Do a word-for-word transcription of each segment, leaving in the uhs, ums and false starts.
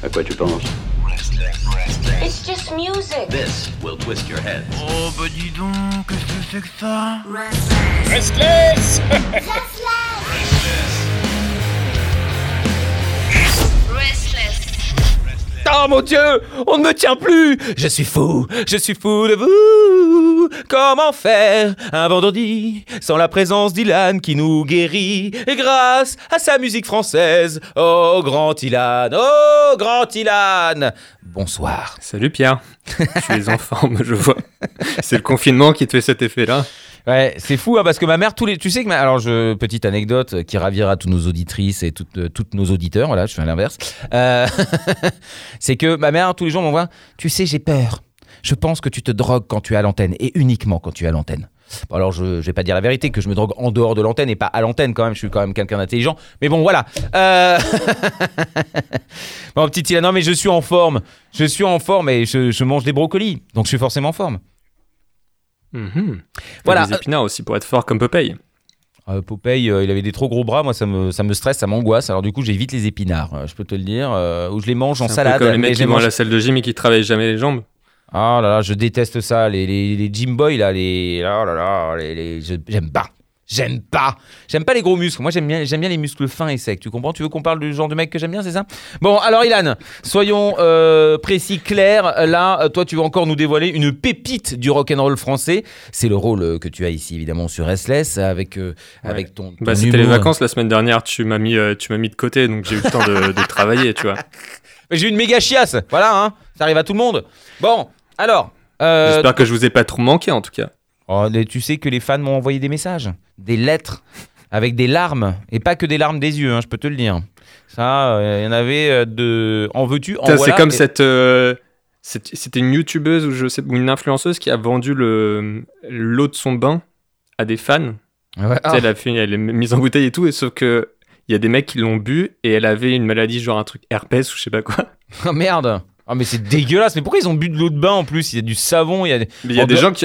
À quoi tu penses? It's just music. This will twist your head. Oh, bah dis donc, qu'est-ce que c'est que ça? Restless. Restless. Restless. Restless. Oh mon Dieu, on ne me tient plus. Je suis fou, je suis fou de vous. Comment faire un vendredi sans la présence d'Ilan qui nous guérit? Et grâce à sa musique française, oh grand Ilan, oh grand Ilan. Bonsoir. Salut Pierre, tu es en forme, je vois. C'est le confinement qui te fait cet effet-là. Ouais, c'est fou hein, parce que ma mère tous les tu sais que ma... alors je petite anecdote qui ravira toutes nos auditrices et toutes euh, toutes nos auditeurs, voilà, je fais à l'inverse. Euh... c'est que ma mère tous les jours m'envoie, tu sais, j'ai peur. Je pense que tu te drogues quand tu es à l'antenne et uniquement quand tu es à l'antenne. Bon, alors je ne vais pas dire la vérité que je me drogue en dehors de l'antenne et pas à l'antenne quand même, je suis quand même quelqu'un d'intelligent, mais bon voilà. Euh... bon petit Ilan, non mais je suis en forme, je suis en forme et je, je mange des brocolis, donc je suis forcément en forme. Mmh. Voilà. Des épinards aussi pour être fort comme Popeye. Euh, Popeye, euh, il avait des trop gros bras, moi ça me ça me stresse, ça m'angoisse. Alors du coup, j'évite les épinards. Euh, je peux te le dire, euh, ou je les mange en salade. C'est comme les mecs qui vont à la salle de gym et qui travaillent jamais les jambes. Ah là là, je déteste ça. Les les, les gym boys là, les là là là, les, les je, j'aime pas. J'aime pas, j'aime pas les gros muscles. Moi, j'aime bien, j'aime bien les muscles fins et secs. Tu comprends? Tu veux qu'on parle du genre de mec que j'aime bien, c'est ça? Bon, alors Ilan, soyons euh, précis, clairs. Là, toi, tu vas encore nous dévoiler une pépite du rock'n'roll français. C'est le rôle que tu as ici, évidemment, sur S L S avec euh, ouais. avec ton. ton bah, c'était humour. Les vacances la semaine dernière. Tu m'as mis, euh, tu m'as mis de côté, donc j'ai eu le temps de, de travailler, tu vois. Mais j'ai eu une méga chiasse. Voilà, hein. Ça arrive à tout le monde. Bon, alors. Euh... J'espère que je vous ai pas trop manqué, en tout cas. Oh, tu sais que les fans m'ont envoyé des messages, des lettres, avec des larmes, et pas que des larmes des yeux, hein, je peux te le dire. Ça, il euh, y en avait de... En veux-tu, en ça, voilà. C'est comme et... cette... Euh, cette c'était une youtubeuse ou je sais, une influenceuse qui a vendu le, l'eau de son bain à des fans. Ouais. Ah. Elle a fait, elle est mise en bouteille et tout, et sauf que il y a des mecs qui l'ont bu, et elle avait une maladie, genre un truc herpès ou je sais pas quoi. Oh merde. Ah oh, mais c'est dégueulasse. Mais pourquoi ils ont bu de l'eau de bain en plus? Il y a du savon, il y a... Il y a des gens qui...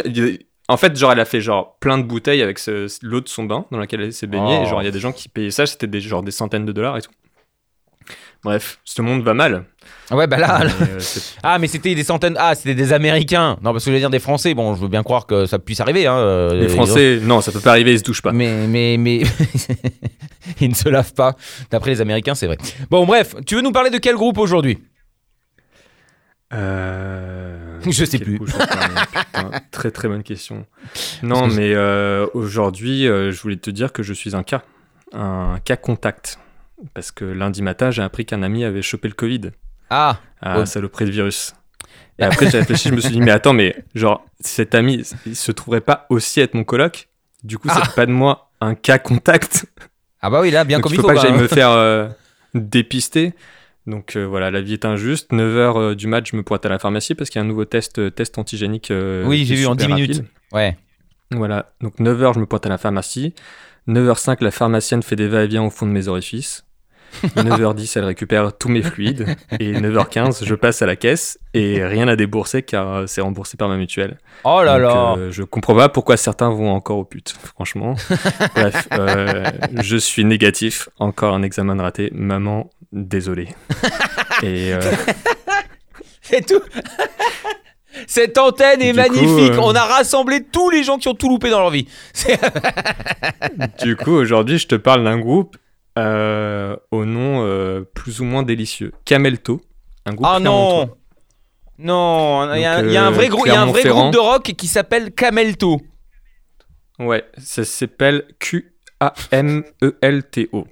En fait, genre, elle a fait genre plein de bouteilles avec ce, l'eau de son bain dans laquelle elle s'est baignée. Oh. Et genre, il y a des gens qui payaient ça, c'était des, genre des centaines de dollars et tout. Bref, ce monde va mal. Ah ouais, bah là. là... Euh, ah, mais c'était des centaines. Ah, c'était des Américains. Non, parce que je veux dire des Français. Bon, je veux bien croire que ça puisse arriver. Hein, euh, les Français, les... non, ça peut pas arriver, ils se touchent pas. Mais, mais, mais. Ils ne se lavent pas. D'après les Américains, c'est vrai. Bon, bref, tu veux nous parler de quel groupe aujourd'hui? Euh... Je sais plus. Coup, je putain, très très bonne question. Non, mais je... euh, aujourd'hui, euh, je voulais te dire que je suis un cas, un cas contact, parce que lundi matin, j'ai appris qu'un ami avait chopé le Covid. Ah. Ah, oh. Saloperie de virus. Et après, j'ai réfléchi, je me suis dit, mais attends, mais genre cet ami, il se trouverait pas aussi être mon coloc? Du coup, ah. C'est pas de moi un cas contact. Ah bah oui, là, bien. Donc, comme il faut. Il faut pas que j'aille hein. me faire euh, dépister. Donc euh, voilà, la vie est injuste. neuf heures euh, du match, je me pointe à la pharmacie parce qu'il y a un nouveau test, euh, test antigénique. Euh, oui, j'ai vu en dix minutes. Ouais. Voilà, donc neuf heures, je me pointe à la pharmacie. neuf heures cinq, la pharmacienne fait des va-et-vient au fond de mes orifices. neuf heures dix, elle récupère tous mes fluides. Et neuf heures quinze, je passe à la caisse et rien à débourser car c'est remboursé par ma mutuelle. Oh là donc, là euh, je comprends pas pourquoi certains vont encore aux putes, franchement. Bref, euh, je suis négatif. Encore un examen raté. Maman, désolé. Et... Euh... c'est tout. Cette antenne est du magnifique. Coup, euh... On a rassemblé tous les gens qui ont tout loupé dans leur vie. C'est... du coup, aujourd'hui, je te parle d'un groupe Euh, au nom euh, plus ou moins délicieux, Qamelto, un groupe. Ah non, non, il y, euh, y a un vrai groupe, il y a un vrai groupe de rock qui s'appelle Qamelto. Ouais, ça s'appelle Q A M E L T O.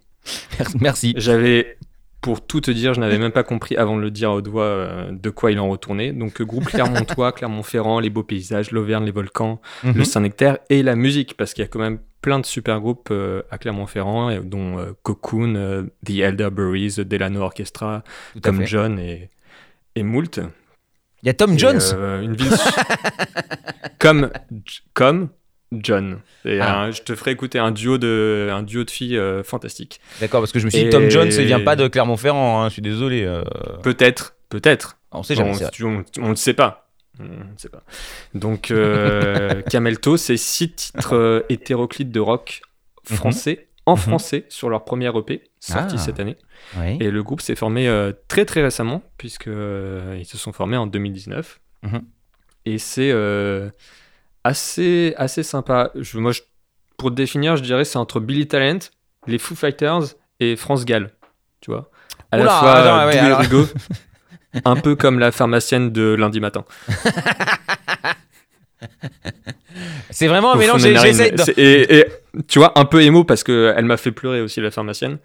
Merci. J'avais, pour tout te dire, je n'avais même pas compris avant de le dire au doigt euh, de quoi il en retournait. Donc groupe Clermontois, Clermont-Ferrand, les beaux paysages, l'Auvergne, les volcans, mm-hmm. le Saint-Nectaire et la musique, parce qu'il y a quand même plein de super groupes euh, à Clermont-Ferrand, dont euh, Cocoon, euh, The Elderberries, Delano Orchestra, Tom John et, et Moult. Il y a Tom et, Jones euh, une ville... comme, comme John. Et, ah. un, je te ferai écouter un duo de, un duo de filles euh, fantastique. D'accord, parce que je me suis dit, et... Tom Jones ne vient pas de Clermont-Ferrand, hein, je suis désolé. Euh... Peut-être, peut-être. On ne sait jamais. On ne le sait pas. Je ne sais pas. Donc, euh, Qamelto, c'est six titres euh, hétéroclites de rock français mm-hmm. en mmh. français sur leur première E P sortie ah, cette année. Oui. Et le groupe s'est formé euh, très très récemment, puisque euh, ils se sont formés en deux mille dix-neuf. Mmh. Et c'est euh, assez assez sympa. Je, moi, je, pour définir, je dirais c'est entre Billy Talent, les Foo Fighters et France Gall. Tu vois, à Oula, la fois ah, ouais, doux alors... et rigo, un peu comme la pharmacienne de lundi matin. C'est vraiment un mélange. J'essaie de... et, et tu vois, un peu émo parce que elle m'a fait pleurer aussi, la pharmacienne,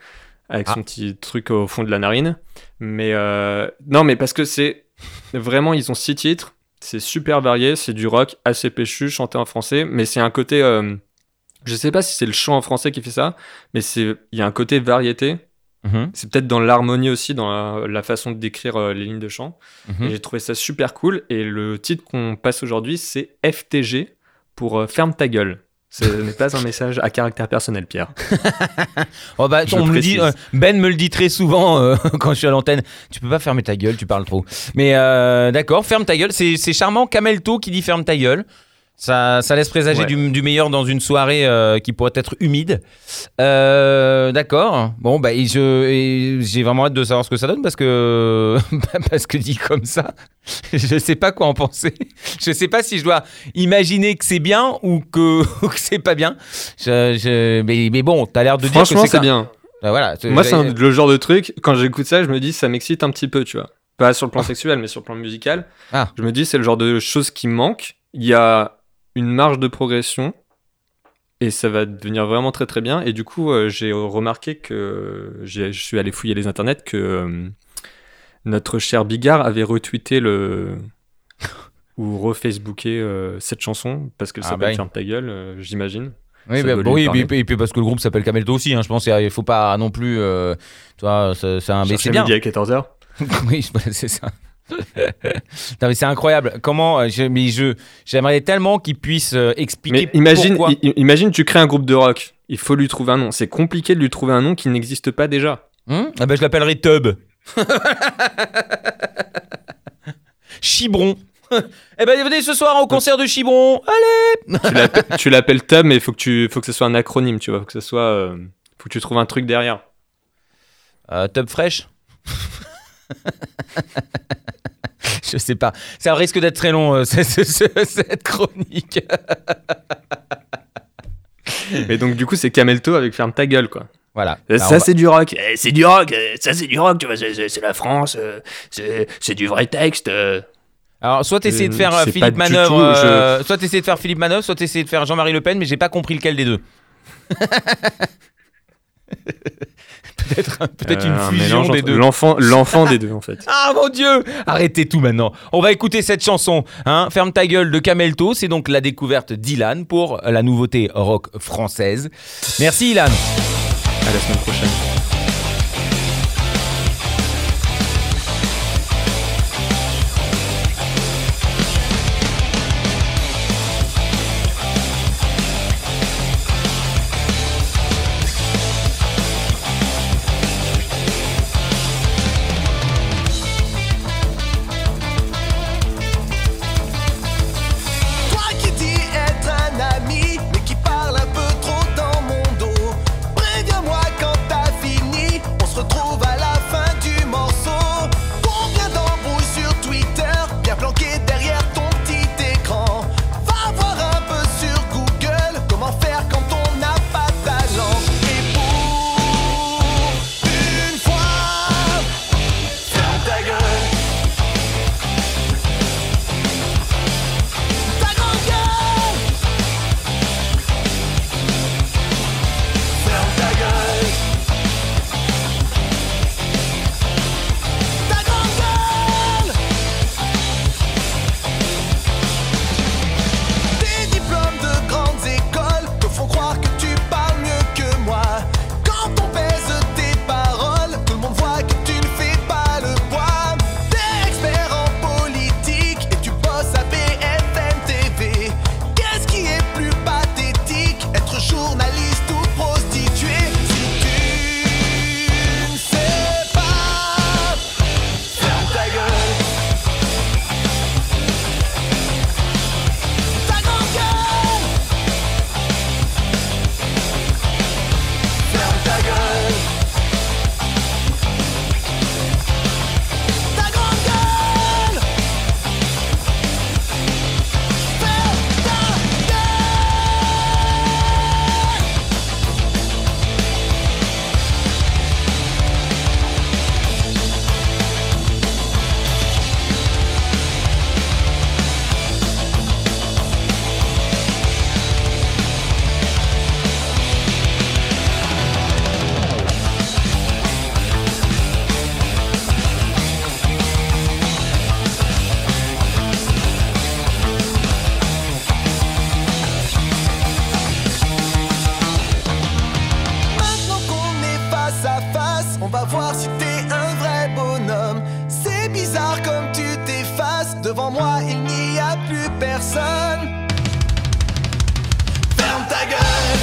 avec ah. son petit truc au fond de la narine. Mais euh, non, mais parce que c'est vraiment, ils ont six titres, c'est super varié, c'est du rock assez péchu, chanté en français, mais c'est un côté, euh, je sais pas si c'est le chant en français qui fait ça, mais c'est, il y a un côté variété. Mm-hmm. C'est peut-être dans l'harmonie aussi, dans la, la façon de décrire euh, les lignes de chant. Mm-hmm. Et j'ai trouvé ça super cool. Et le titre qu'on passe aujourd'hui, c'est F T G pour euh, Ferme ta gueule. Ce n'est pas un message à caractère personnel, Pierre. Oh bah, on me dit, euh, Ben me le dit très souvent euh, quand je suis à l'antenne. Tu peux pas fermer ta gueule, tu parles trop. Mais euh, d'accord, ferme ta gueule. C'est, c'est charmant. Qamelto qui dit ferme ta gueule. Ça, ça laisse présager ouais. du, du meilleur dans une soirée euh, qui pourrait être humide. Euh, d'accord. Bon, bah, et je, et j'ai vraiment hâte de savoir ce que ça donne parce que, parce que dit comme ça, je sais pas quoi en penser. Je sais pas si je dois imaginer que c'est bien ou que, ou que c'est pas bien. Je, je, mais, mais bon, t'as l'air de dire que c'est, c'est bien. Bah, voilà, c'est, moi, c'est un, le genre de truc, quand j'écoute ça, je me dis, ça m'excite un petit peu, tu vois. Pas sur le plan ah. sexuel, mais sur le plan musical. Ah. Je me dis, c'est le genre de choses qui manquent. Il y a une marge de progression et ça va devenir vraiment très très bien. Et du coup euh, j'ai remarqué que j'ai, je suis allé fouiller les internets que euh, notre cher Bigard avait retweeté le ou refacebooké euh, cette chanson parce qu'elle ah s'appelle bah. Ferme ta gueule, euh, j'imagine. Oui, bah, bon, oui et puis parce que le groupe s'appelle Qamelto aussi, hein, je pense qu'il faut pas non plus euh, toi, c'est, c'est un mais c'est bien. Midi à quatorze heures. Oui, c'est ça. Non mais c'est incroyable comment je, mais je j'aimerais tellement qu'ils puissent euh, expliquer mais imagine, pourquoi i- imagine tu crées un groupe de rock, il faut lui trouver un nom, c'est compliqué de lui trouver un nom qui n'existe pas déjà. Hum ah ben je l'appellerai Tub. Chibron. Eh ben venez ce soir au concert de Chibron, allez. Tu l'appelles, tu l'appelles Tub, mais il faut que tu faut que ce soit un acronyme, tu vois, faut que ce soit euh, faut que tu trouves un truc derrière. Euh, Tub Fresh. Je sais pas, ça risque d'être très long euh, c'est, c'est, c'est, cette chronique. Mais donc du coup c'est Qamelto avec Ferme ta gueule quoi. Voilà. Euh, ça va... c'est du rock, eh, c'est du rock, eh, ça c'est du rock, tu vois, c'est, c'est, c'est la France, euh, c'est, c'est du vrai texte. Euh... Alors soit t'essayais de faire euh, Philippe Manœuvre, euh, je... soit t'essayais de faire Philippe Manœuvre, soit t'essayais de faire Jean-Marie Le Pen, mais j'ai pas compris lequel des deux. Peut-être, peut-être euh, une un fusion mélange, des deux. L'enfant, l'enfant des deux, en fait. Ah mon Dieu! Arrêtez tout maintenant. On va écouter cette chanson, hein, Ferme ta gueule de Qamelto. C'est donc la découverte d'Ilan pour la nouveauté rock française. Merci Ilan. À la semaine prochaine. Vie face, on va voir si t'es un vrai bonhomme. C'est bizarre comme tu t'effaces, devant moi il n'y a plus personne. Ferme ta gueule.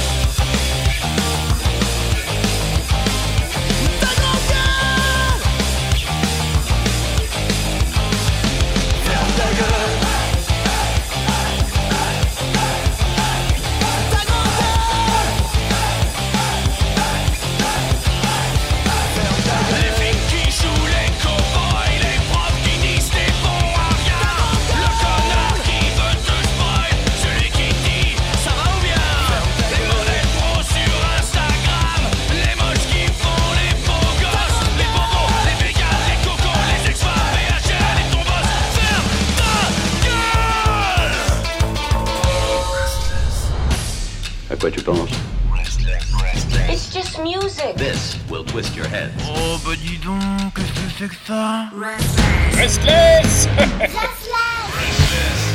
What you pense? It's just music. This will twist your head. Oh, bah dis donc, qu'est-ce que c'est que ça? Restless. Restless. Restless.